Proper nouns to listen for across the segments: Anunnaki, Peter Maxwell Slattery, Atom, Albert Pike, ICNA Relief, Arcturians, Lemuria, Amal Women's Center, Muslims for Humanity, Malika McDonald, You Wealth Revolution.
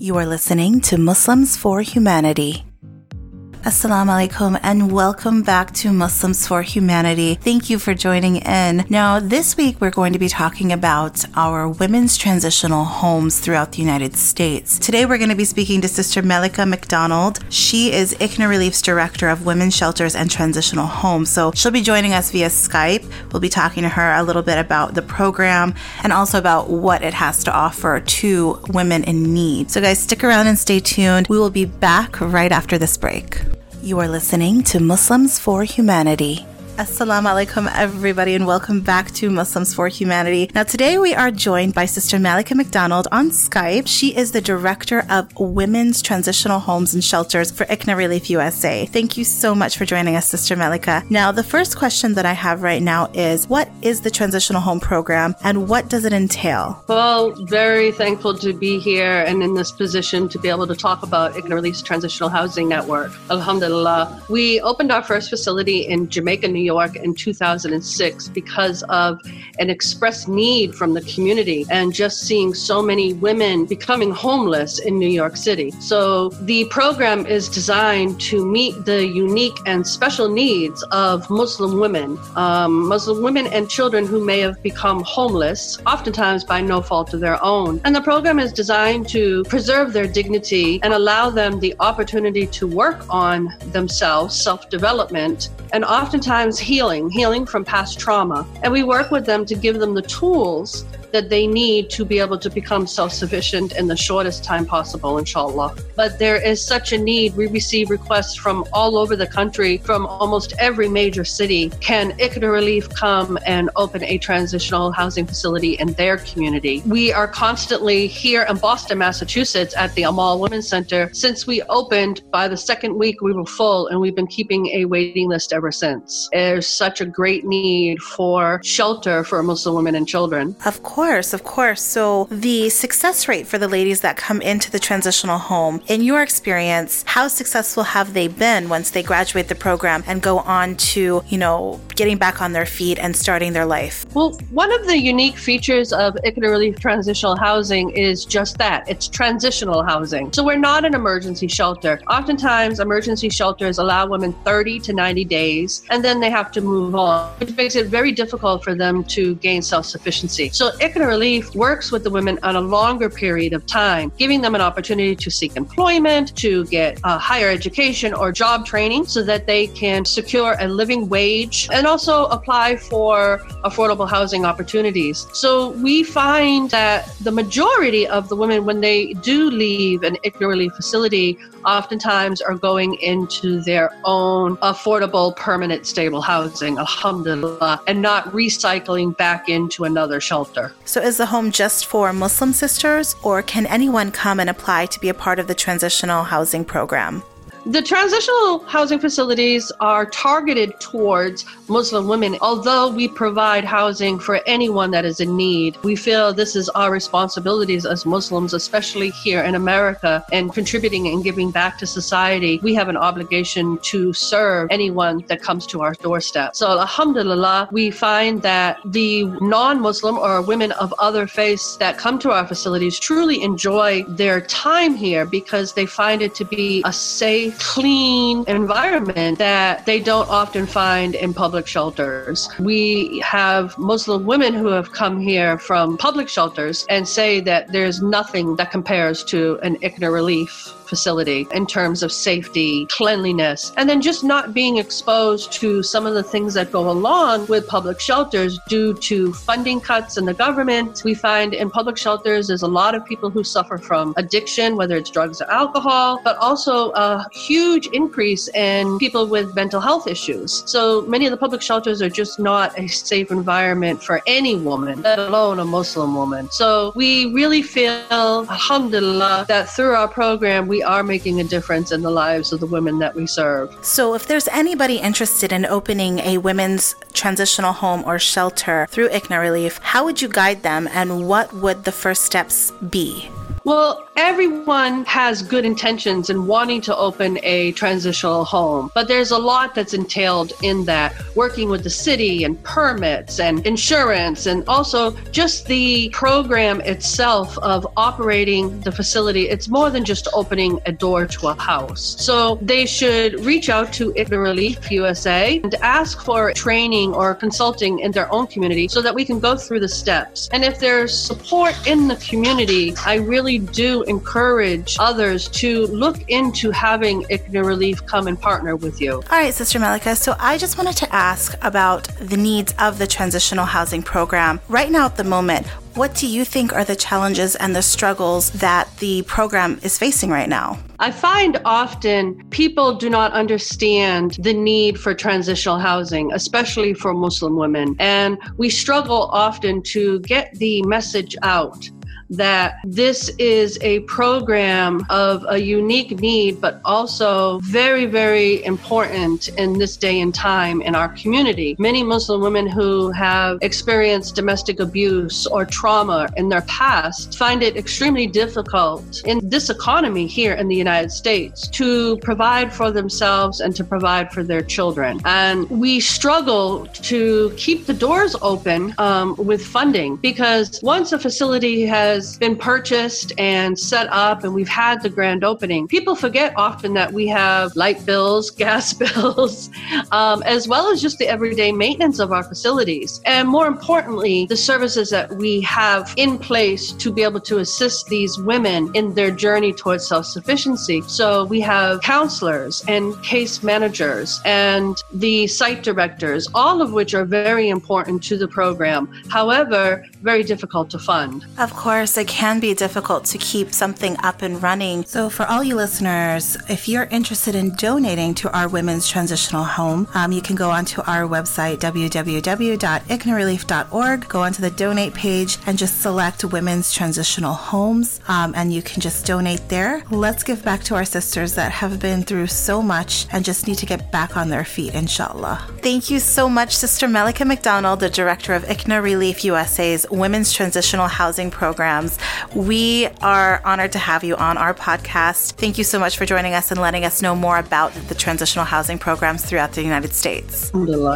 You are listening to Muslims for Humanity. Assalamu alaikum and welcome back to Muslims for Humanity. Thank you for joining in. Now, this week we're going to be talking about our women's transitional homes throughout the United States. Today we're going to be speaking to Sister Malika McDonald. She is ICNA Relief's Director of Women's Shelters and Transitional Homes. So she'll be joining us via Skype. We'll be talking to her a little bit about the program and also about what it has to offer to women in need. So guys, stick around and stay tuned. We will be back right after this break. You are listening to Muslims for Humanity. Assalamu alaikum, everybody, and welcome back to Muslims for Humanity. Now, today we are joined by Sister Malika McDonald on Skype. She is the Director of Women's Transitional Homes and Shelters for ICNA Relief USA. Thank you so much for joining us, Sister Malika. Now, the first question that I have right now is, what is the Transitional Home Program and what does it entail? Well, very thankful to be here and in this position to be able to talk about ICNA Relief's Transitional Housing Network. Alhamdulillah. We opened our first facility in Jamaica, New York in 2006 because of an express need from the community and just seeing so many women becoming homeless in New York City. So the program is designed to meet the unique and special needs of Muslim women and children who may have become homeless, oftentimes by no fault of their own. And the program is designed to preserve their dignity and allow them the opportunity to work on themselves, self-development, and oftentimes healing from past trauma. And we work with them to give them the tools that they need to be able to become self-sufficient in the shortest time possible, inshallah. But there is such a need. We receive requests from all over the country, from almost every major city. Can ICNA Relief come and open a transitional housing facility in their community? We are constantly here in Boston, Massachusetts at the Amal Women's Center. Since we opened, by the second week we were full, and we've been keeping a waiting list ever since. There's such a great need for shelter for Muslim women and children. Of course. So the success rate for the ladies that come into the transitional home, in your experience, how successful have they been once they graduate the program and go on to, getting back on their feet and starting their life? Well, one of the unique features of ICNA Relief Transitional Housing is just that. It's transitional housing. So we're not an emergency shelter. Oftentimes, emergency shelters allow women 30 to 90 days, and then they have to move on, which makes it very difficult for them to gain self-sufficiency. So ICNA Relief works with the women on a longer period of time, giving them an opportunity to seek employment, to get higher education or job training so that they can secure a living wage and also apply for affordable housing opportunities. So we find that the majority of the women, when they do leave an ICNA Relief facility, oftentimes are going into their own affordable, permanent, stable housing, alhamdulillah, and not recycling back into another shelter. So is the home just for Muslim sisters, or can anyone come and apply to be a part of the transitional housing program? The transitional housing facilities are targeted towards Muslim women, although we provide housing for anyone that is in need. We feel this is our responsibilities as Muslims, especially here in America, and contributing and giving back to society. We have an obligation to serve anyone that comes to our doorstep. So alhamdulillah, we find that the non-Muslim or women of other faiths that come to our facilities truly enjoy their time here because they find it to be a safe, clean environment that they don't often find in public shelters. We have Muslim women who have come here from public shelters and say that there's nothing that compares to an ICNA Relief facility in terms of safety, cleanliness, and then just not being exposed to some of the things that go along with public shelters due to funding cuts in the government. We find in public shelters there's a lot of people who suffer from addiction, whether it's drugs or alcohol, but also a huge increase in people with mental health issues. So many of the public shelters are just not a safe environment for any woman, let alone a Muslim woman. So we really feel, alhamdulillah, that through our program, we are making a difference in the lives of the women that we serve. So if there's anybody interested in opening a women's transitional home or shelter through ICNA Relief, how would you guide them and what would the first steps be? Well, Everyone has good intentions in wanting to open a transitional home, but there's a lot that's entailed in that, working with the city and permits and insurance, and also just the program itself of operating the facility. It's more than just opening a door to a house. So they should reach out to ICNA Relief USA and ask for training or consulting in their own community so that we can go through the steps. And if there's support in the community, I really do encourage others to look into having ICNA Relief come and partner with you. All right, Sister Malika, so I just wanted to ask about the needs of the transitional housing program. Right now at the moment, what do you think are the challenges and the struggles that the program is facing right now? I find often people do not understand the need for transitional housing, especially for Muslim women. And we struggle often to get the message out that this is a program of a unique need, but also very, very important in this day and time in our community. Many Muslim women who have experienced domestic abuse or trauma in their past find it extremely difficult in this economy here in the United States to provide for themselves and to provide for their children. And we struggle to keep the doors open with funding, because once a facility has been purchased and set up and we've had the grand opening, people forget often that we have light bills, gas bills, as well as just the everyday maintenance of our facilities. And more importantly, the services that we have in place to be able to assist these women in their journey towards self-sufficiency. So we have counselors and case managers and the site directors, all of which are very important to the program. However, very difficult to fund. Of course, it can be difficult to keep something up and running. So for all you listeners, if you're interested in donating to our women's transitional home, you can go onto our website, www.icnarelief.org, go onto the donate page and just select women's transitional homes, and you can just donate there. Let's give back to our sisters that have been through so much and just need to get back on their feet, inshallah. Thank you so much, Sister Malika McDonald, the director of ICNA Relief USA's Women's Transitional Housing Programs. We are honored to have you on our podcast. Thank you so much for joining us and letting us know more about the transitional housing programs throughout the United States. You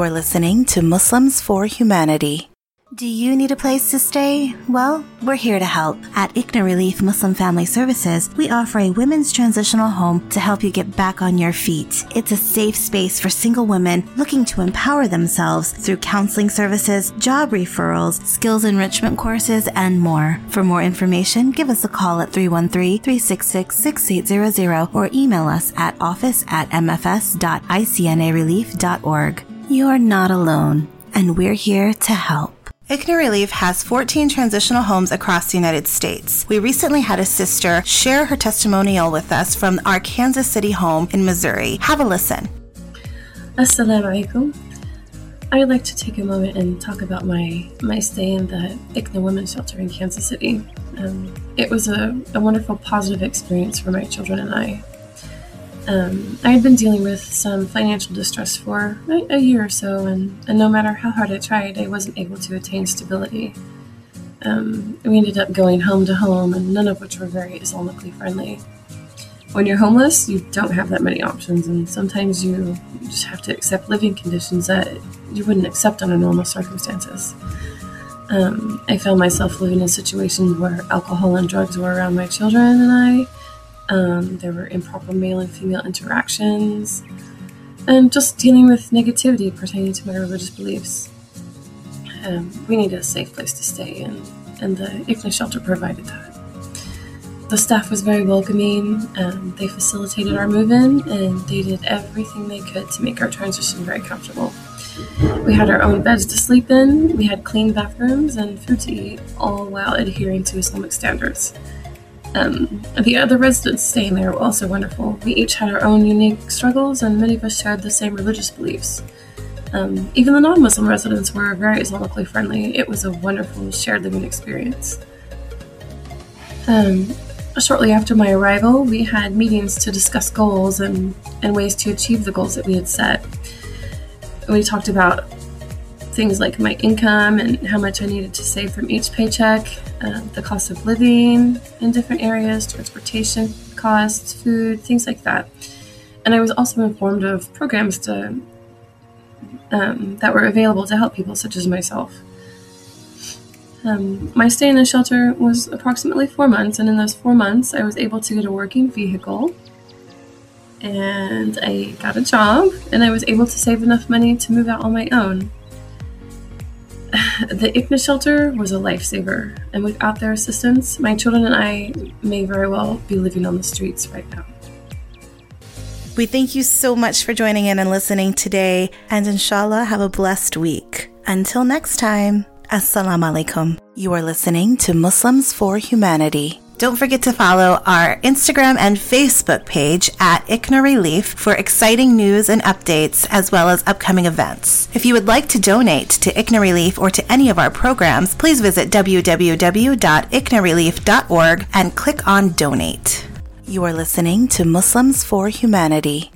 are listening to Muslims for Humanity. Do you need a place to stay? Well, we're here to help. At ICNA Relief Muslim Family Services, we offer a women's transitional home to help you get back on your feet. It's a safe space for single women looking to empower themselves through counseling services, job referrals, skills enrichment courses, and more. For more information, give us a call at 313-366-6800 or email us at office@mfs.icnarelief.org. You are not alone, and we're here to help. ICNA Relief has 14 transitional homes across the United States. We recently had a sister share her testimonial with us from our Kansas City home in Missouri. Have a listen. Assalamu alaikum. I would like to take a moment and talk about my stay in the ICNA Women's Shelter in Kansas City. It was a wonderful, positive experience for my children and I. I had been dealing with some financial distress for a year or so, and no matter how hard I tried, I wasn't able to attain stability. We ended up going home to home, and none of which were very Islamically friendly. When you're homeless, you don't have that many options, and sometimes you just have to accept living conditions that you wouldn't accept under normal circumstances. I found myself living in situations where alcohol and drugs were around my children and I. There were improper male and female interactions, and just dealing with negativity pertaining to my religious beliefs. We needed a safe place to stay, and the ICNA shelter provided that. The staff was very welcoming, and they facilitated our move-in, and they did everything they could to make our transition very comfortable. We had our own beds to sleep in, we had clean bathrooms and food to eat, all while adhering to Islamic standards. The other residents staying there were also wonderful. We each had our own unique struggles, and many of us shared the same religious beliefs. Even the non-Muslim residents were very Islamically friendly. It was a wonderful shared living experience. Shortly after my arrival, we had meetings to discuss goals and ways to achieve the goals that we had set. We talked about things like my income and how much I needed to save from each paycheck, the cost of living in different areas, transportation costs, food, things like that. And I was also informed of programs to that were available to help people such as myself. My stay in the shelter was approximately 4 months, and in those 4 months I was able to get a working vehicle, and I got a job, and I was able to save enough money to move out on my own. The ICNA shelter was a lifesaver, and without their assistance, my children and I may very well be living on the streets right now. We thank you so much for joining in and listening today, and inshallah, have a blessed week. Until next time. Assalamu alaikum. You are listening to Muslims for Humanity. Don't forget to follow our Instagram and Facebook page at ICNA Relief for exciting news and updates, as well as upcoming events. If you would like to donate to ICNA Relief or to any of our programs, please visit www.icnarelief.org and click on Donate. You are listening to Muslims for Humanity.